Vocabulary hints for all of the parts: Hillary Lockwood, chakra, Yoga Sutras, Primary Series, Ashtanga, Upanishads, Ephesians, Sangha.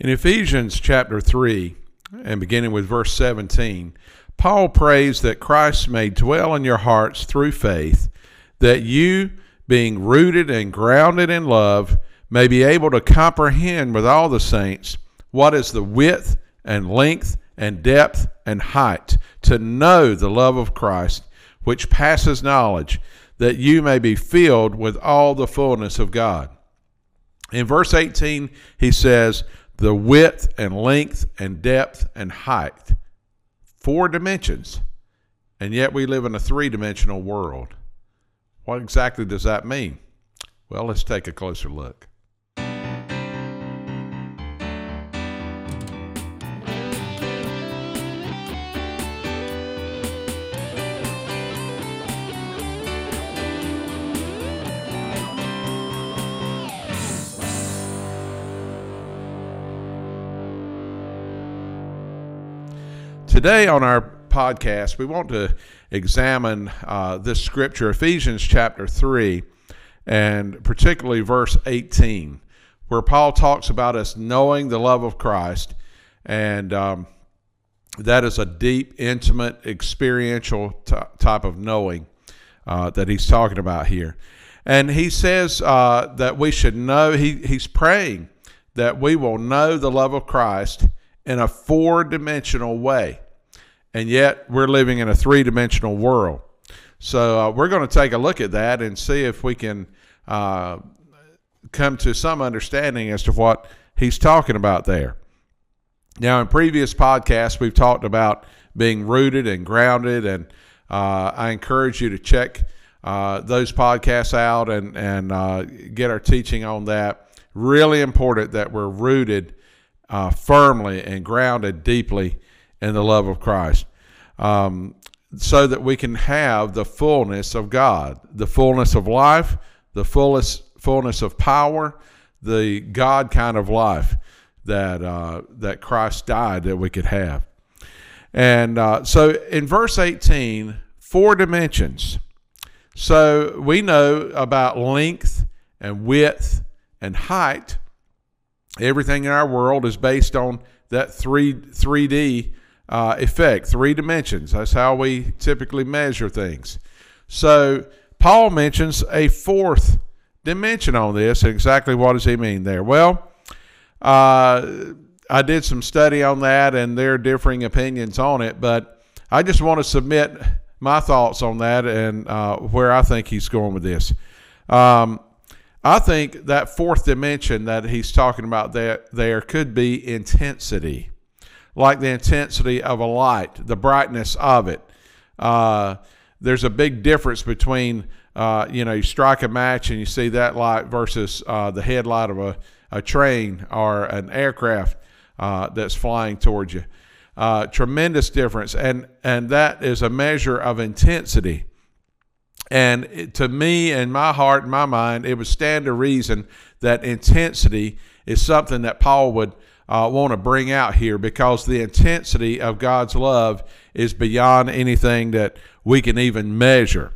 In Ephesians chapter 3, and beginning with verse 17, Paul prays that Christ may dwell in your hearts through faith, that you, being rooted and grounded in love, may be able to comprehend with all the saints what is the width and length and depth and height, to know the love of Christ, which passes knowledge, that you may be filled with all the fullness of God. In verse 18, he says, the width and length and depth and height. 4 dimensions, and yet we live in a 3-dimensional world. What exactly does that mean? Well, let's take a closer look. Today on our podcast, we want to examine this scripture, Ephesians chapter 3, and particularly verse 18, where Paul talks about us knowing the love of Christ, and that is a deep, intimate, experiential type of knowing that he's talking about here. And he says that we should know, he's praying that we will know the love of Christ in a 4-dimensional way. And yet we're living in a 3-dimensional world. So we're going to take a look at that and see if we can come to some understanding as to what he's talking about there. Now, in previous podcasts, we've talked about being rooted and grounded, and I encourage you to check those podcasts out and get our teaching on that. Really important that we're rooted firmly and grounded deeply in the love of Christ, so that we can have the fullness of God, the fullness of life, the fullness of power, the God kind of life that Christ died that we could have. And so in verse 18, 4 dimensions. So we know about length and width and height. Everything in our world is based on that 3D effect, 3 dimensions. That's how we typically measure things. So Paul mentions a 4th dimension on this. Exactly what does he mean there? Well, I did some study on that, and there are differing opinions on it, but I just want to submit my thoughts on that and where I think he's going with this. I think that 4th dimension that he's talking about there could be intensity, like the intensity of a light, the brightness of it. There's a big difference between, you strike a match and you see that light versus the headlight of a train or an aircraft that's flying towards you. Tremendous difference, and that is a measure of intensity. And to me, in my heart and my mind, it would stand to reason that intensity is something that Paul would want to bring out here, because the intensity of God's love is beyond anything that we can even measure.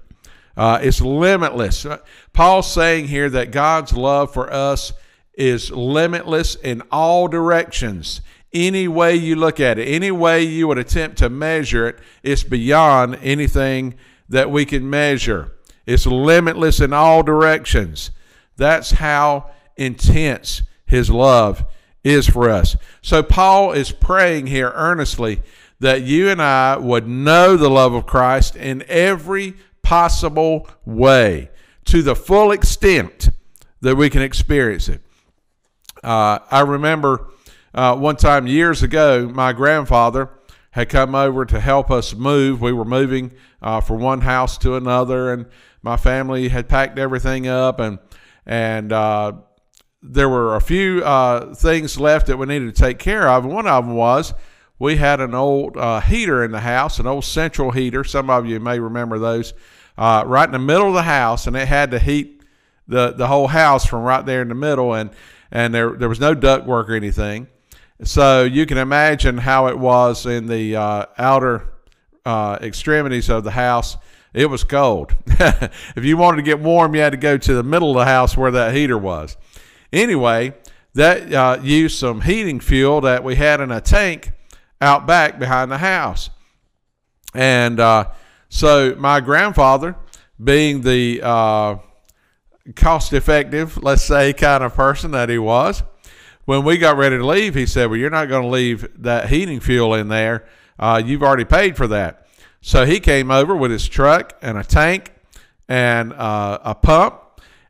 It's limitless. Paul's saying here that God's love for us is limitless in all directions. Any way you look at it, any way you would attempt to measure it, it's beyond anything that we can measure. It's limitless in all directions. That's how intense his love is for us. So Paul is praying here earnestly that you and I would know the love of Christ in every possible way, to the full extent that we can experience it. I remember one time years ago, my grandfather had come over to help us move. We were moving from one house to another, and my family had packed everything up, and there were a few things left that we needed to take care of. One of them was we had an old heater in the house, an old central heater. Some of you may remember those, right in the middle of the house, and it had to heat the whole house from right there in the middle, and there was no ductwork or anything. So you can imagine how it was in the outer extremities of the house. It was cold. If you wanted to get warm, you had to go to the middle of the house where that heater was. Anyway, that used some heating fuel that we had in a tank out back behind the house. And so my grandfather, being the cost-effective, let's say, kind of person that he was, when we got ready to leave, he said, well, you're not going to leave that heating fuel in there. You've already paid for that. So he came over with his truck and a tank and a pump,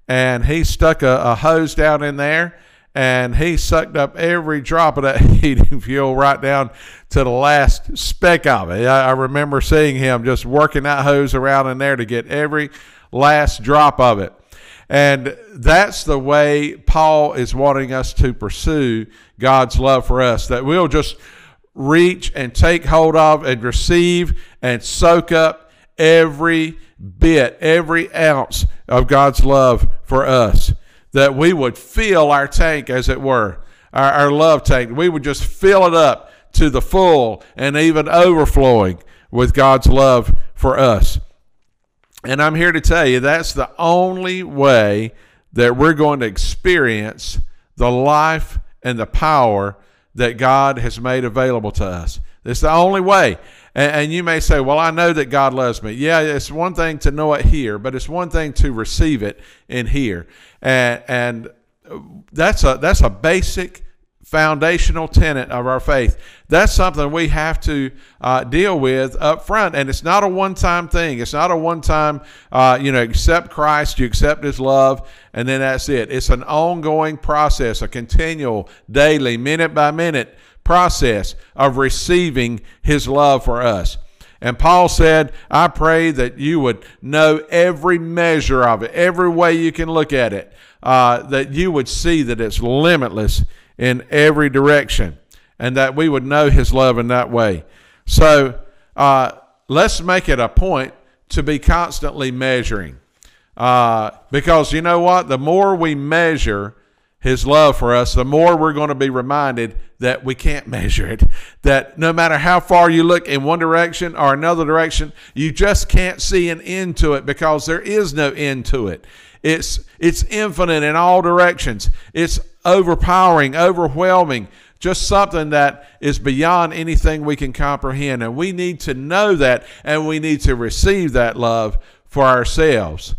and he stuck a hose down in there, and he sucked up every drop of that heating fuel right down to the last speck of it. I remember seeing him just working that hose around in there to get every last drop of it. And that's the way Paul is wanting us to pursue God's love for us, that we'll just reach and take hold of and receive and soak up every bit, every ounce of God's love for us, that we would fill our tank, as it were, our love tank. We would just fill it up to the full and even overflowing with God's love for us. And I'm here to tell you, that's the only way that we're going to experience the life and the power that God has made available to us. It's the only way. And you may say, well, I know that God loves me. Yeah, it's one thing to know it here, but it's one thing to receive it in here. And that's a basic foundational tenet of our faith. That's something we have to deal with up front. And it's not a one-time thing. It's not a one-time, accept Christ, you accept his love, and then that's it. It's an ongoing process, a continual, daily, minute-by-minute process of receiving his love for us. And Paul said, I pray that you would know every measure of it, every way you can look at it, that you would see that it's limitless in every direction, and that we would know his love in that way. So let's make it a point to be constantly measuring, because you know what? The more we measure his love for us, the more we're going to be reminded that we can't measure it, that no matter how far you look in one direction or another direction, you just can't see an end to it, because there is no end to it. It's infinite in all directions. It's overpowering, overwhelming, just something that is beyond anything we can comprehend. And we need to know that, and we need to receive that love for ourselves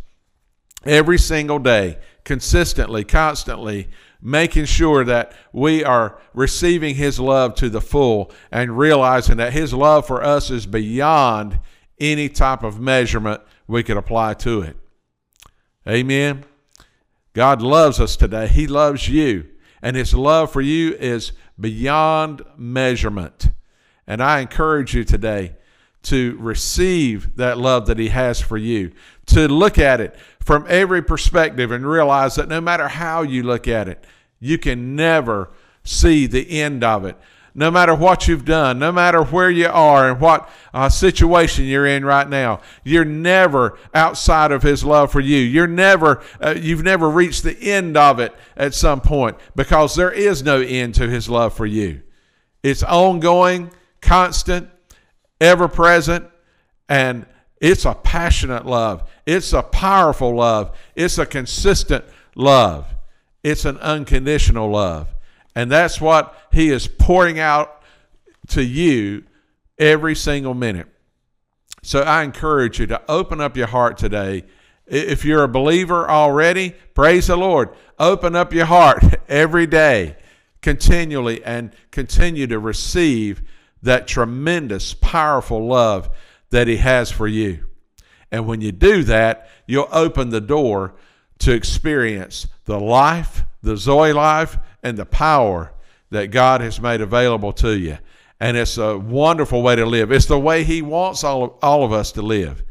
every single day, consistently, constantly, making sure that we are receiving his love to the full and realizing that his love for us is beyond any type of measurement we could apply to it. Amen. God loves us today. He loves you, and his love for you is beyond measurement. And I encourage you today to receive that love that he has for you, to look at it from every perspective and realize that no matter how you look at it, you can never see the end of it. No matter what you've done, no matter where you are and what situation you're in right now, you're never outside of his love for you. You're never, you've never reached the end of it at some point, because there is no end to his love for you. It's ongoing, constant, ever-present, and it's a passionate love. It's a powerful love. It's a consistent love. It's an unconditional love. And that's what he is pouring out to you every single minute. So I encourage you to open up your heart today. If you're a believer already, praise the Lord. Open up your heart every day, continually, and continue to receive that tremendous, powerful love that he has for you. And when you do that, you'll open the door to experience the life, the Zoe life, and the power that God has made available to you. And it's a wonderful way to live. It's the way he wants all of us to live.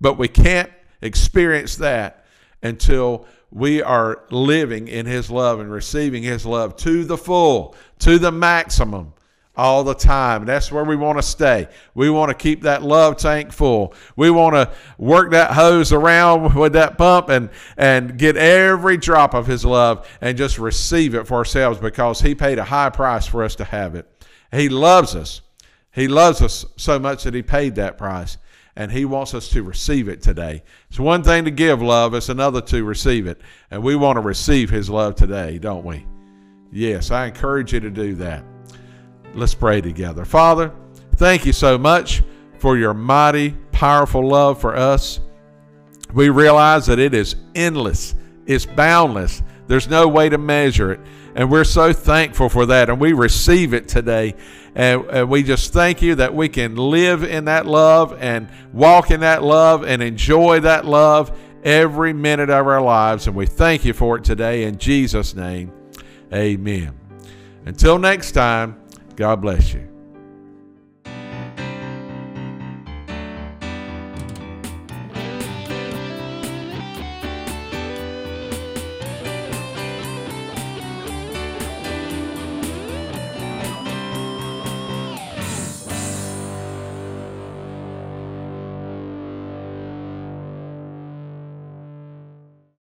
But we can't experience that until we are living in his love and receiving his love to the full, to the maximum, all the time. That's where we want to stay. We want to keep that love tank full. We want to work that hose around with that pump and get every drop of his love and just receive it for ourselves, because he paid a high price for us to have it. He loves us. He loves us so much that he paid that price, and he wants us to receive it today. It's one thing to give love. It's another to receive it. And we want to receive his love today, don't we? Yes, I encourage you to do that. Let's pray together. Father, thank you so much for your mighty, powerful love for us. We realize that it is endless. It's boundless. There's no way to measure it. And we're so thankful for that. And we receive it today. And we just thank you that we can live in that love and walk in that love and enjoy that love every minute of our lives. And we thank you for it today. In Jesus' name, amen. Until next time, God bless you.